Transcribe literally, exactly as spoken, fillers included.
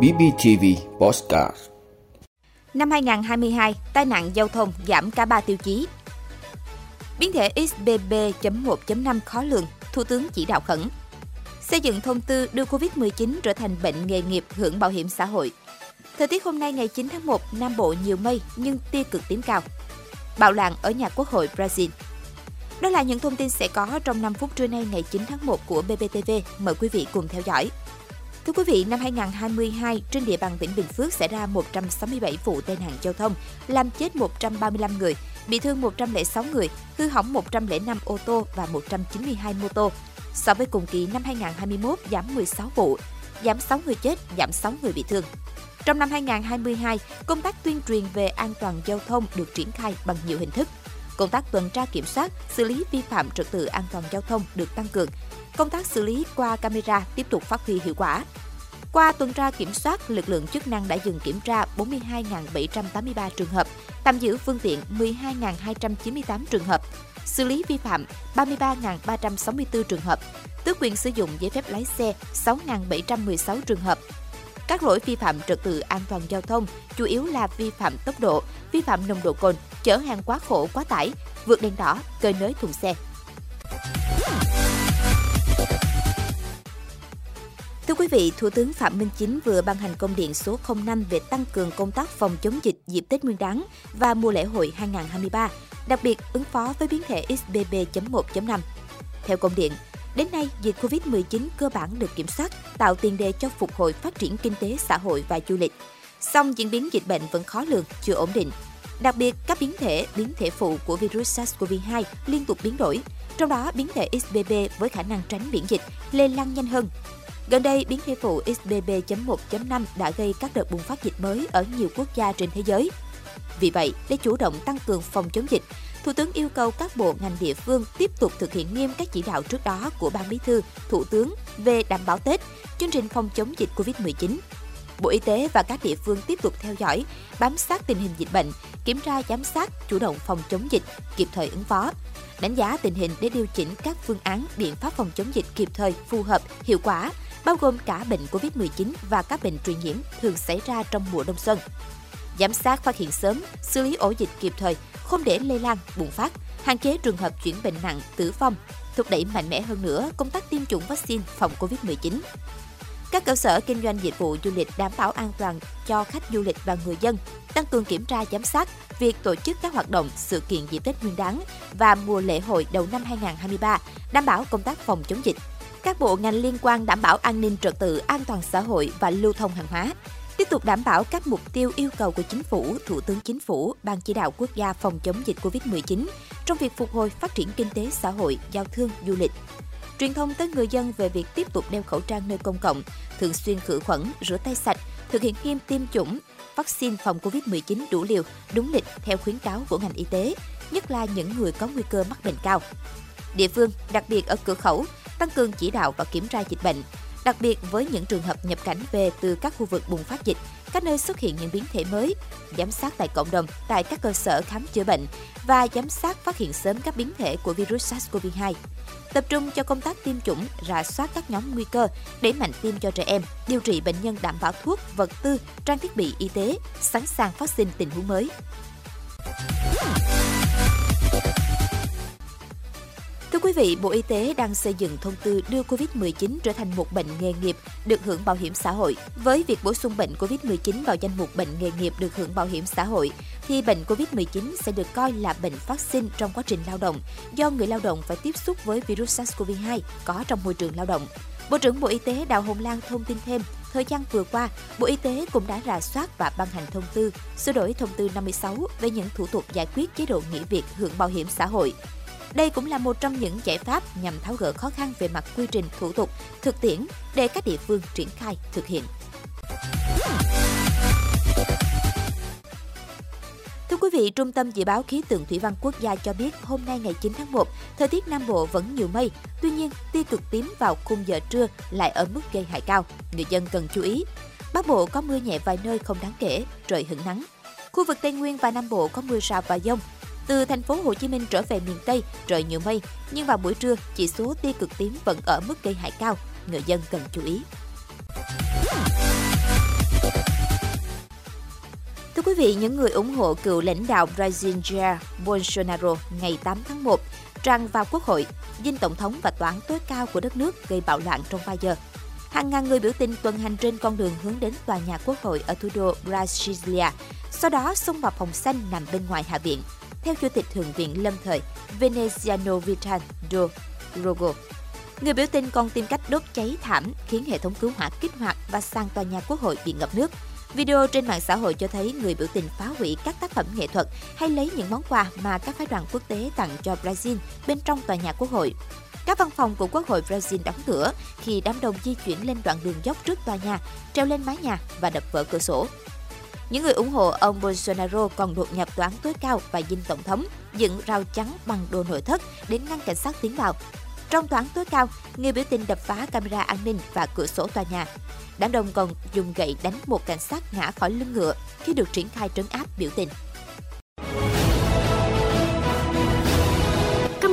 bê bê tê vê Podcast. Năm hai không hai hai, tai nạn giao thông giảm cả ba tiêu chí. Biến thể X B B chấm một chấm năm khó lường, Thủ tướng chỉ đạo khẩn. Xây dựng thông tư đưa covid mười chín trở thành bệnh nghề nghiệp hưởng bảo hiểm xã hội. Thời tiết hôm nay ngày chín tháng một, Nam Bộ nhiều mây nhưng tia cực tím cao. Bạo loạn ở nhà Quốc hội Brazil. Đó là những thông tin sẽ có trong năm phút trưa nay ngày chín tháng một của bê bê tê vê. Mời quý vị cùng theo dõi. Thưa quý vị, năm hai không hai hai, trên địa bàn tỉnh Bình Phước xảy ra một trăm sáu mươi bảy vụ tai nạn giao thông, làm chết một trăm ba mươi lăm người, bị thương một trăm lẻ sáu người, hư hỏng một trăm lẻ năm ô tô và một trăm chín mươi hai mô tô. So với cùng kỳ năm hai không hai mốt, giảm mười sáu vụ, giảm sáu người chết, giảm sáu người bị thương. Trong năm hai không hai hai, công tác tuyên truyền về an toàn giao thông được triển khai bằng nhiều hình thức. Công tác tuần tra kiểm soát, xử lý vi phạm trật tự an toàn giao thông được tăng cường. Công tác xử lý qua camera tiếp tục phát huy hiệu quả. Qua tuần tra kiểm soát, lực lượng chức năng đã dừng kiểm tra bốn mươi hai nghìn bảy trăm tám mươi ba trường hợp, tạm giữ phương tiện mười hai nghìn hai trăm chín mươi tám trường hợp, xử lý vi phạm ba mươi ba nghìn ba trăm sáu mươi tư trường hợp, tước quyền sử dụng giấy phép lái xe sáu nghìn bảy trăm mười sáu trường hợp. Các lỗi vi phạm trật tự an toàn giao thông chủ yếu là vi phạm tốc độ, vi phạm nồng độ cồn, chở hàng quá khổ quá tải, vượt đèn đỏ, cơi nới thùng xe. Thưa quý vị, Thủ tướng Phạm Minh Chính vừa ban hành công điện số không năm về tăng cường công tác phòng chống dịch dịp Tết Nguyên đán và mùa lễ hội hai không hai ba, đặc biệt ứng phó với biến thể X B B chấm một chấm năm. Theo công điện, đến nay, dịch covid mười chín cơ bản được kiểm soát, tạo tiền đề cho phục hồi phát triển kinh tế xã hội và du lịch. Song diễn biến dịch bệnh vẫn khó lường, chưa ổn định. Đặc biệt, các biến thể, biến thể phụ của virus SARS-xê o vê hai liên tục biến đổi, trong đó biến thể ích bê bê với khả năng tránh miễn dịch lây lan nhanh hơn. Gần đây, biến thể phụ X B B chấm một chấm năm đã gây các đợt bùng phát dịch mới ở nhiều quốc gia trên thế giới. Vì vậy, để chủ động tăng cường phòng chống dịch, Thủ tướng yêu cầu các bộ ngành địa phương tiếp tục thực hiện nghiêm các chỉ đạo trước đó của Ban Bí thư, Thủ tướng về đảm bảo Tết, chương trình phòng chống dịch covid mười chín. Bộ Y tế và các địa phương tiếp tục theo dõi, bám sát tình hình dịch bệnh, kiểm tra giám sát, chủ động phòng chống dịch, kịp thời ứng phó, đánh giá tình hình để điều chỉnh các phương án, biện pháp phòng chống dịch kịp thời, phù hợp, hiệu quả, bao gồm cả bệnh covid mười chín và các bệnh truyền nhiễm thường xảy ra trong mùa đông xuân. Giám sát phát hiện sớm, xử lý ổ dịch kịp thời, không để lây lan, bùng phát, hạn chế trường hợp chuyển bệnh nặng, tử vong, thúc đẩy mạnh mẽ hơn nữa công tác tiêm chủng vaccine phòng covid mười chín. Các cơ sở kinh doanh dịch vụ du lịch đảm bảo an toàn cho khách du lịch và người dân, tăng cường kiểm tra giám sát việc tổ chức các hoạt động, sự kiện dịp Tết Nguyên đán và mùa lễ hội đầu năm hai không hai ba, đảm bảo công tác phòng chống dịch. Các bộ ngành liên quan đảm bảo an ninh trật tự, an toàn xã hội và lưu thông hàng hóa. Tiếp tục đảm bảo các mục tiêu yêu cầu của Chính phủ, Thủ tướng Chính phủ, Ban Chỉ đạo Quốc gia phòng chống dịch covid mười chín trong việc phục hồi phát triển kinh tế xã hội, giao thương, du lịch. Truyền thông tới người dân về việc tiếp tục đeo khẩu trang nơi công cộng, thường xuyên khử khuẩn, rửa tay sạch, thực hiện nghiêm tiêm chủng, vaccine phòng covid mười chín đủ liều, đúng lịch theo khuyến cáo của ngành y tế, nhất là những người có nguy cơ mắc bệnh cao. Địa phương, đặc biệt ở cửa khẩu, tăng cường chỉ đạo và kiểm tra dịch bệnh, đặc biệt với những trường hợp nhập cảnh về từ các khu vực bùng phát dịch, các nơi xuất hiện những biến thể mới, giám sát tại cộng đồng, tại các cơ sở khám chữa bệnh và giám sát phát hiện sớm các biến thể của virus SARS-xê o vê hai. Tập trung cho công tác tiêm chủng, rà soát các nhóm nguy cơ, đẩy mạnh tiêm cho trẻ em, điều trị bệnh nhân đảm bảo thuốc, vật tư, trang thiết bị y tế, sẵn sàng vaccine tình huống mới. Thưa quý vị, Bộ Y tế đang xây dựng thông tư đưa covid mười chín trở thành một bệnh nghề nghiệp được hưởng bảo hiểm xã hội. Với việc bổ sung bệnh covid mười chín vào danh mục bệnh nghề nghiệp được hưởng bảo hiểm xã hội, thì bệnh covid mười chín sẽ được coi là bệnh phát sinh trong quá trình lao động do người lao động phải tiếp xúc với virus SARS-xê o vê hai có trong môi trường lao động. Bộ trưởng Bộ Y tế Đào Hồng Lan thông tin thêm, thời gian vừa qua, Bộ Y tế cũng đã rà soát và ban hành thông tư sửa đổi thông tư năm mươi sáu về những thủ tục giải quyết chế độ nghỉ việc hưởng bảo hiểm xã hội. Đây cũng là một trong những giải pháp nhằm tháo gỡ khó khăn về mặt quy trình, thủ tục, thực tiễn để các địa phương triển khai thực hiện. Thưa quý vị, Trung tâm Dự báo Khí tượng Thủy văn Quốc gia cho biết hôm nay ngày chín tháng một, thời tiết Nam Bộ vẫn nhiều mây, tuy nhiên tia cực tím vào khung giờ trưa lại ở mức gây hại cao, người dân cần chú ý. Bắc Bộ có mưa nhẹ vài nơi không đáng kể, trời hửng nắng. Khu vực Tây Nguyên và Nam Bộ có mưa rào và dông. Từ thành phố Hồ Chí Minh trở về miền Tây, trời nhiều mây, nhưng vào buổi trưa, chỉ số tia cực tím vẫn ở mức gây hại cao, người dân cần chú ý. Thưa quý vị, những người ủng hộ cựu lãnh đạo Brazil Jair Bolsonaro ngày tám tháng một tràn vào Quốc hội, dinh Tổng thống và Tòa án tối cao của đất nước gây bạo loạn trong ba giờ. Hàng ngàn người biểu tình tuần hành trên con đường hướng đến Tòa nhà Quốc hội ở thủ đô Brasília, sau đó xông vào phòng xanh nằm bên ngoài Hạ viện, theo Chủ tịch Thượng viện lâm thời Veneziano Vita do Rogo. Người biểu tình còn tìm cách đốt cháy thảm, khiến hệ thống cứu hỏa kích hoạt và sàn Tòa nhà Quốc hội bị ngập nước. Video trên mạng xã hội cho thấy người biểu tình phá hủy các tác phẩm nghệ thuật hay lấy những món quà mà các phái đoàn quốc tế tặng cho Brazil bên trong Tòa nhà Quốc hội. Các văn phòng của Quốc hội Brazil đóng cửa khi đám đông di chuyển lên đoạn đường dốc trước tòa nhà, treo lên mái nhà và đập vỡ cửa sổ. Những người ủng hộ ông Bolsonaro còn đột nhập Tòa án tối cao và dinh Tổng thống, dựng rào chắn bằng đồ nội thất để ngăn cảnh sát tiến vào. Trong Tòa án tối cao, người biểu tình đập phá camera an ninh và cửa sổ tòa nhà. Đám đông còn dùng gậy đánh một cảnh sát ngã khỏi lưng ngựa khi được triển khai trấn áp biểu tình. Cảm